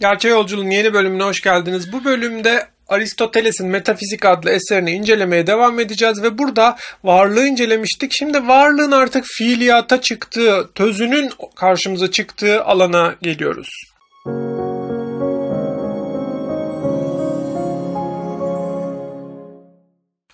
Gerçeğe Yolculuğun yeni bölümüne hoş geldiniz. Bu bölümde Aristoteles'in Metafizik adlı eserini incelemeye devam edeceğiz ve burada varlığı incelemiştik. Şimdi varlığın artık fiiliyata çıktığı, tözünün karşımıza çıktığı alana geliyoruz.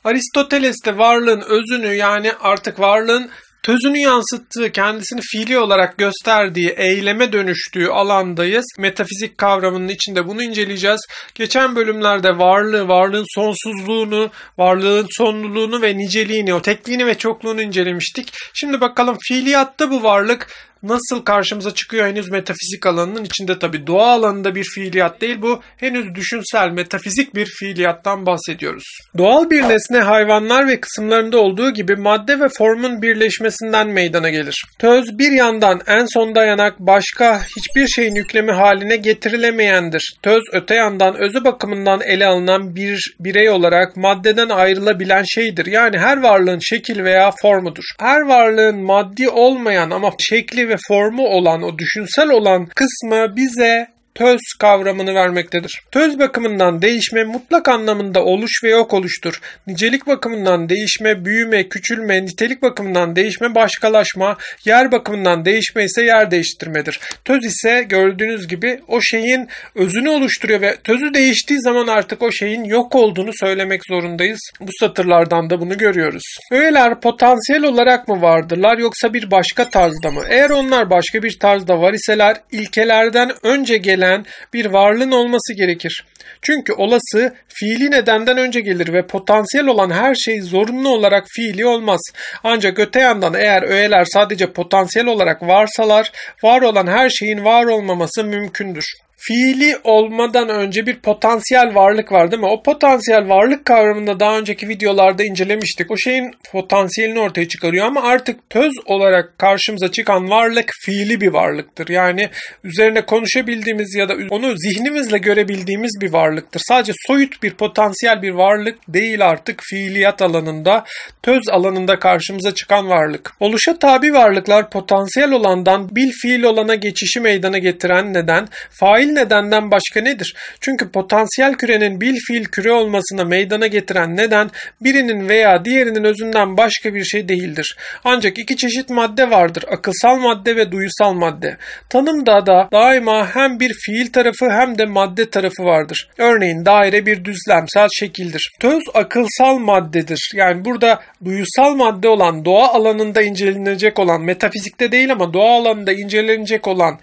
Aristoteles'te varlığın özünü, yani artık varlığın tözünü yansıttığı, kendisini fiili olarak gösterdiği, eyleme dönüştüğü alandayız. Metafizik kavramının içinde bunu inceleyeceğiz. Geçen bölümlerde varlığı, varlığın sonsuzluğunu, varlığın sonluluğunu ve niceliğini, o tekliğini ve çokluğunu incelemiştik. Şimdi bakalım fiiliyatta bu varlık nasıl karşımıza çıkıyor? Henüz metafizik alanının içinde, tabii doğa alanında bir fiiliyat değil bu. Henüz düşünsel, metafizik bir fiiliyattan bahsediyoruz. Doğal bir nesne hayvanlar ve kısımlarında olduğu gibi madde ve formun birleşmesinden meydana gelir. Töz bir yandan en son dayanak, başka hiçbir şeyin yüklemi haline getirilemeyendir. Töz öte yandan özü bakımından ele alınan bir birey olarak maddeden ayrılabilen şeydir. Yani her varlığın şekil veya formudur. Her varlığın maddi olmayan ama şekli ve formu olan, o düşünsel olan kısmı bize töz kavramını vermektedir. Töz bakımından değişme mutlak anlamında oluş ve yok oluştur. Nicelik bakımından değişme, büyüme, küçülme, nitelik bakımından değişme, başkalaşma, yer bakımından değişme ise yer değiştirmedir. Töz ise gördüğünüz gibi o şeyin özünü oluşturuyor ve tözü değiştiği zaman artık o şeyin yok olduğunu söylemek zorundayız. Bu satırlardan da bunu görüyoruz. Öğeler potansiyel olarak mı vardırlar yoksa bir başka tarzda mı? Eğer onlar başka bir tarzda var iseler ilkelerden önce gelen bir varlığın olması gerekir. Çünkü olası fiili nedenden önce gelir ve potansiyel olan her şey zorunlu olarak fiili olmaz. Ancak öte yandan eğer öğeler sadece potansiyel olarak varsalar, var olan her şeyin var olmaması mümkündür. Fiili olmadan önce bir potansiyel varlık var, değil mi? O potansiyel varlık kavramında daha önceki videolarda incelemiştik. O şeyin potansiyelini ortaya çıkarıyor ama artık töz olarak karşımıza çıkan varlık fiili bir varlıktır. Yani üzerine konuşabildiğimiz ya da onu zihnimizle görebildiğimiz bir varlıktır. Sadece soyut bir potansiyel bir varlık değil, artık fiiliyat alanında, töz alanında karşımıza çıkan varlık. Oluşa tabi varlıklar potansiyel olandan bilfiil olana geçişi meydana getiren neden, fail nedenden başka nedir? Çünkü potansiyel kürenin bilfiil küre olmasına meydana getiren neden birinin veya diğerinin özünden başka bir şey değildir. Ancak iki çeşit madde vardır: akılsal madde ve duyusal madde. Tanımda da daima hem bir fiil tarafı hem de madde tarafı vardır. Örneğin daire bir düzlemsel şekildir. Töz akılsal maddedir. Yani burada duyusal madde olan, doğa alanında incelenecek olan, metafizikte değil ama doğa alanında incelenecek olan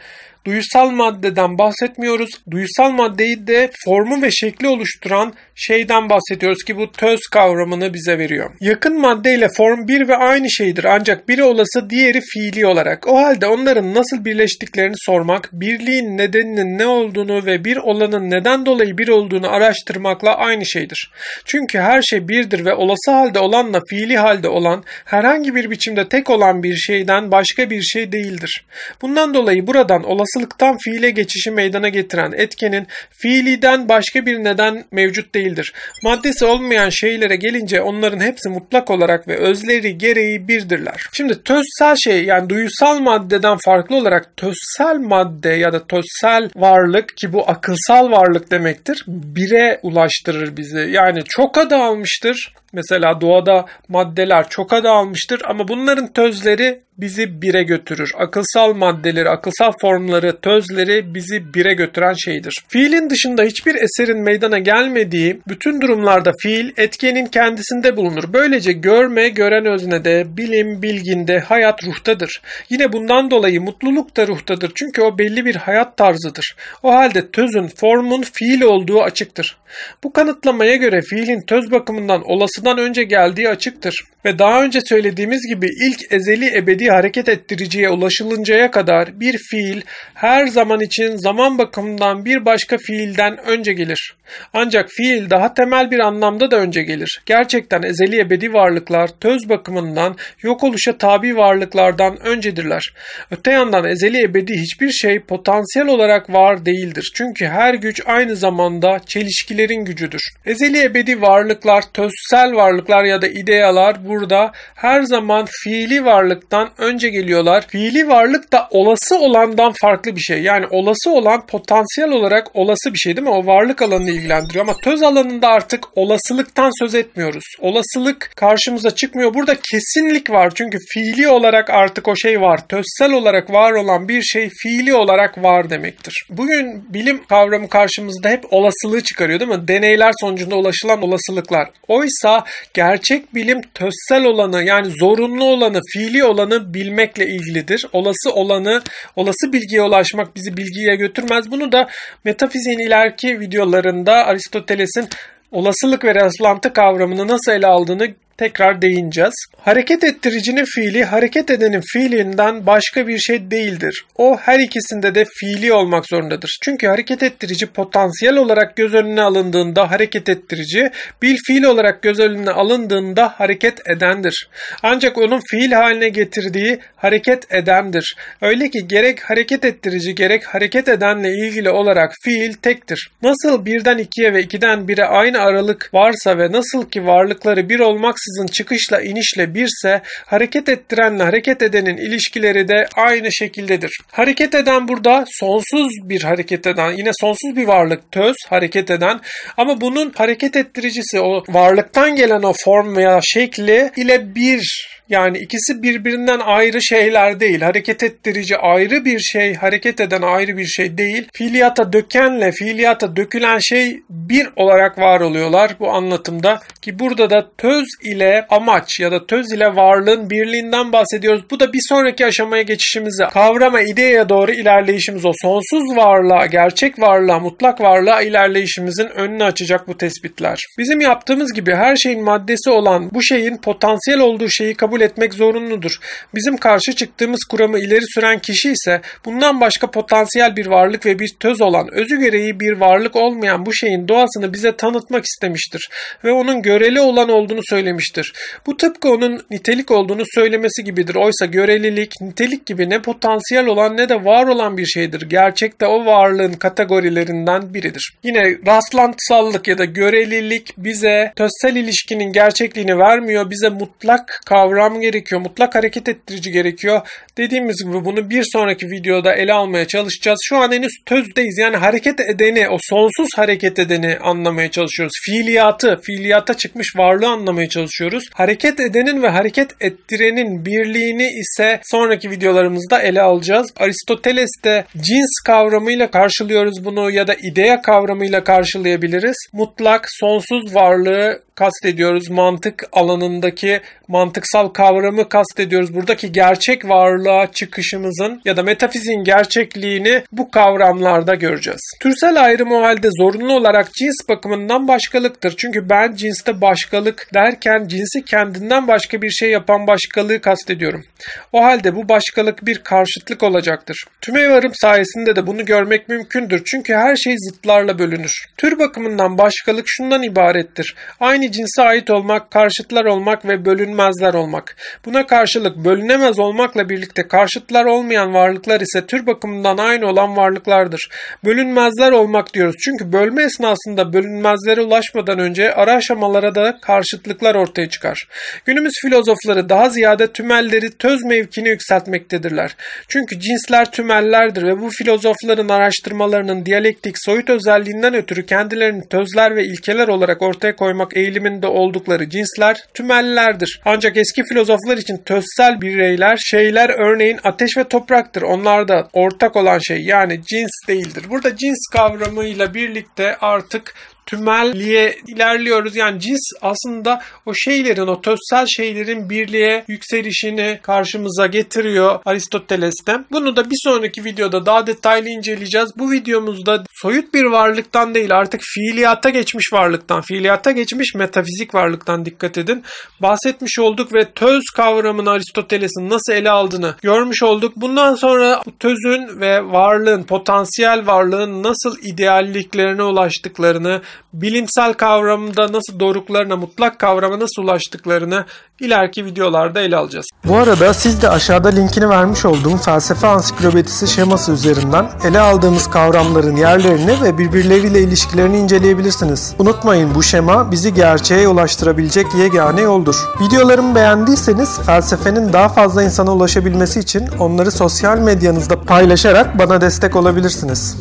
duyusal maddeden bahsetmiyoruz. Duyusal maddeyi de formu ve şekli oluşturan şeyden bahsediyoruz ki bu töz kavramını bize veriyor. Yakın madde ile form bir ve aynı şeydir ancak biri olası diğeri fiili olarak. O halde onların nasıl birleştiklerini sormak, birliğin nedeninin ne olduğunu ve bir olanın neden dolayı bir olduğunu araştırmakla aynı şeydir. Çünkü her şey birdir ve olası halde olanla fiili halde olan, herhangi bir biçimde tek olan bir şeyden başka bir şey değildir. Bundan dolayı buradan olasılıktan fiile geçişi meydana getiren etkenin fiiliden başka bir neden mevcut değildir. Maddesi olmayan şeylere gelince onların hepsi mutlak olarak ve özleri gereği birdirler. Şimdi tözsel şey, yani duyusal maddeden farklı olarak tözsel madde ya da tözsel varlık, ki bu akılsal varlık demektir, bire ulaştırır bizi. Yani çoka dağılmıştır. Mesela doğada maddeler çoka dağılmıştır ama bunların tözleri bizi bire götürür. Akılsal maddeleri, akılsal formları, tözleri bizi bire götüren şeydir. Fiilin dışında hiçbir eserin meydana gelmediği, bütün durumlarda fiil etkenin kendisinde bulunur. Böylece görme, gören öznede, bilim, bilginde, hayat ruhtadır. Yine bundan dolayı mutluluk da ruhtadır. Çünkü o belli bir hayat tarzıdır. O halde tözün, formun fiil olduğu açıktır. Bu kanıtlamaya göre fiilin töz bakımından olasıdan önce geldiği açıktır. Ve daha önce söylediğimiz gibi ilk ezeli ebedi hareket ettiriciye ulaşılıncaya kadar bir fiil her zaman için zaman bakımından bir başka fiilden önce gelir. Ancak fiil daha temel bir anlamda da önce gelir. Gerçekten ezeli ebedi varlıklar töz bakımından, yok oluşa tabi varlıklardan öncedirler. Öte yandan ezeli ebedi hiçbir şey potansiyel olarak var değildir. Çünkü her güç aynı zamanda çelişkili eylemlerin gücüdür. Ezeli ebedi varlıklar, tözsel varlıklar ya da idealar burada her zaman fiili varlıktan önce geliyorlar. Fiili varlık da olası olandan farklı bir şey. Yani olası olan potansiyel olarak olası bir şey değil mi? O varlık alanını ilgilendiriyor ama töz alanında artık olasılıktan söz etmiyoruz. Olasılık karşımıza çıkmıyor. Burada kesinlik var çünkü fiili olarak artık o şey var. Tözsel olarak var olan bir şey fiili olarak var demektir. Bugün bilim kavramı karşımızda hep olasılığı çıkarıyor değil mi? Deneyler sonucunda ulaşılan olasılıklar. Oysa gerçek bilim tözsel olanı yani zorunlu olanı, fiili olanı bilmekle ilgilidir. Olası olanı, olası bilgiye ulaşmak bizi bilgiye götürmez. Bunu da metafiziğin ileriki videolarında Aristoteles'in olasılık ve rastlantı kavramını nasıl ele aldığını tekrar değineceğiz. Hareket ettiricinin fiili, hareket edenin fiilinden başka bir şey değildir. O her ikisinde de fiili olmak zorundadır. Çünkü hareket ettirici potansiyel olarak göz önüne alındığında hareket ettirici, bil fiil olarak göz önüne alındığında hareket edendir. Ancak onun fiil haline getirdiği hareket edendir. Öyle ki gerek hareket ettirici gerek hareket edenle ilgili olarak fiil tektir. Nasıl birden ikiye ve ikiden 1'e aynı aralık varsa ve nasıl ki varlıkları bir olmaksızın çıkışla inişle birse hareket ettirenle hareket edenin ilişkileri de aynı şekildedir. Hareket eden burada sonsuz bir hareket eden, yine sonsuz bir varlık töz hareket eden ama bunun hareket ettiricisi o varlıktan gelen o form veya şekli ile bir. Yani ikisi birbirinden ayrı şeyler değil. Hareket ettirici ayrı bir şey, hareket eden ayrı bir şey değil. Fiiliyata dökenle fiiliyata dökülen şey bir olarak var oluyorlar bu anlatımda. Ki burada da töz ile amaç ya da töz ile varlığın birliğinden bahsediyoruz. Bu da bir sonraki aşamaya geçişimize, kavrama, ideaya doğru ilerleyişimiz o. Sonsuz varlığa, gerçek varlığa, mutlak varlığa ilerleyişimizin önünü açacak bu tespitler. Bizim yaptığımız gibi her şeyin maddesi olan bu şeyin potansiyel olduğu şeyi kabul etmek zorunludur. Bizim karşı çıktığımız kuramı ileri süren kişi ise bundan başka potansiyel bir varlık ve bir töz olan, özü gereği bir varlık olmayan bu şeyin doğasını bize tanıtmak istemiştir ve onun göreli olan olduğunu söylemiştir. Bu tıpkı onun nitelik olduğunu söylemesi gibidir. Oysa görelilik, nitelik gibi ne potansiyel olan ne de var olan bir şeydir. Gerçekte o varlığın kategorilerinden biridir. Yine rastlantısallık ya da görelilik bize tözsel ilişkinin gerçekliğini vermiyor. Bize mutlak kavram gerekiyor. Mutlak hareket ettirici gerekiyor. Dediğimiz gibi bunu bir sonraki videoda ele almaya çalışacağız. Şu an henüz tözdeyiz. Yani hareket edeni, o sonsuz hareket edeni anlamaya çalışıyoruz. Fiiliyatı, fiiliyata çıkmış varlığı anlamaya çalışıyoruz. Hareket edenin ve hareket ettirenin birliğini ise sonraki videolarımızda ele alacağız. Aristoteles'te cins kavramıyla karşılıyoruz bunu ya da ideya kavramıyla karşılayabiliriz. Mutlak, sonsuz varlığı kastediyoruz. Mantık alanındaki mantıksal kavramı kastediyoruz. Buradaki gerçek varlığa çıkışımızın ya da metafiziğin gerçekliğini bu kavramlarda göreceğiz. Türsel ayrım o halde zorunlu olarak cins bakımından başkalıktır. Çünkü ben cinste başkalık derken cinsi kendinden başka bir şey yapan başkalığı kastediyorum. O halde bu başkalık bir karşıtlık olacaktır. Tümevarım sayesinde de bunu görmek mümkündür. Çünkü her şey zıtlarla bölünür. Tür bakımından başkalık şundan ibarettir. Aynı cinse ait olmak, karşıtlar olmak ve bölünmezler olmak. Buna karşılık bölünemez olmakla birlikte karşıtlar olmayan varlıklar ise tür bakımından aynı olan varlıklardır. Bölünmezler olmak diyoruz. Çünkü bölme esnasında bölünmezlere ulaşmadan önce ara aşamalara da karşıtlıklar ortaya çıkar. Günümüz filozofları daha ziyade tümelleri töz mevkine yükseltmektedirler. Çünkü cinsler tümellerdir ve bu filozofların araştırmalarının diyalektik soyut özelliğinden ötürü kendilerini tözler ve ilkeler olarak ortaya koymak eğiliminde oldukları cinsler tümellerdir. Ancak eski filozoflar için tözsel bireyler, şeyler örneğin ateş ve topraktır. Onlar da ortak olan şey yani cins değildir. Burada cins kavramıyla birlikte artık tümelliğe ilerliyoruz. Yani cins aslında o şeylerin, o tözsel şeylerin birliğe yükselişini karşımıza getiriyor Aristoteles'te. Bunu da bir sonraki videoda daha detaylı inceleyeceğiz. Bu videomuzda soyut bir varlıktan değil artık fiiliyata geçmiş varlıktan, fiiliyata geçmiş metafizik varlıktan dikkat edin. Bahsetmiş olduk ve töz kavramını Aristoteles'in nasıl ele aldığını görmüş olduk. Bundan sonra bu tözün ve varlığın, potansiyel varlığın nasıl idealliklerine ulaştıklarını bilimsel kavramda nasıl doruklarına, mutlak kavrama nasıl ulaştıklarını ileriki videolarda ele alacağız. Bu arada siz de aşağıda linkini vermiş olduğum felsefe ansiklopedisi şeması üzerinden ele aldığımız kavramların yerlerini ve birbirleriyle ilişkilerini inceleyebilirsiniz. Unutmayın, bu şema bizi gerçeğe ulaştırabilecek yegane yoldur. Videolarımı beğendiyseniz felsefenin daha fazla insana ulaşabilmesi için onları sosyal medyanızda paylaşarak bana destek olabilirsiniz.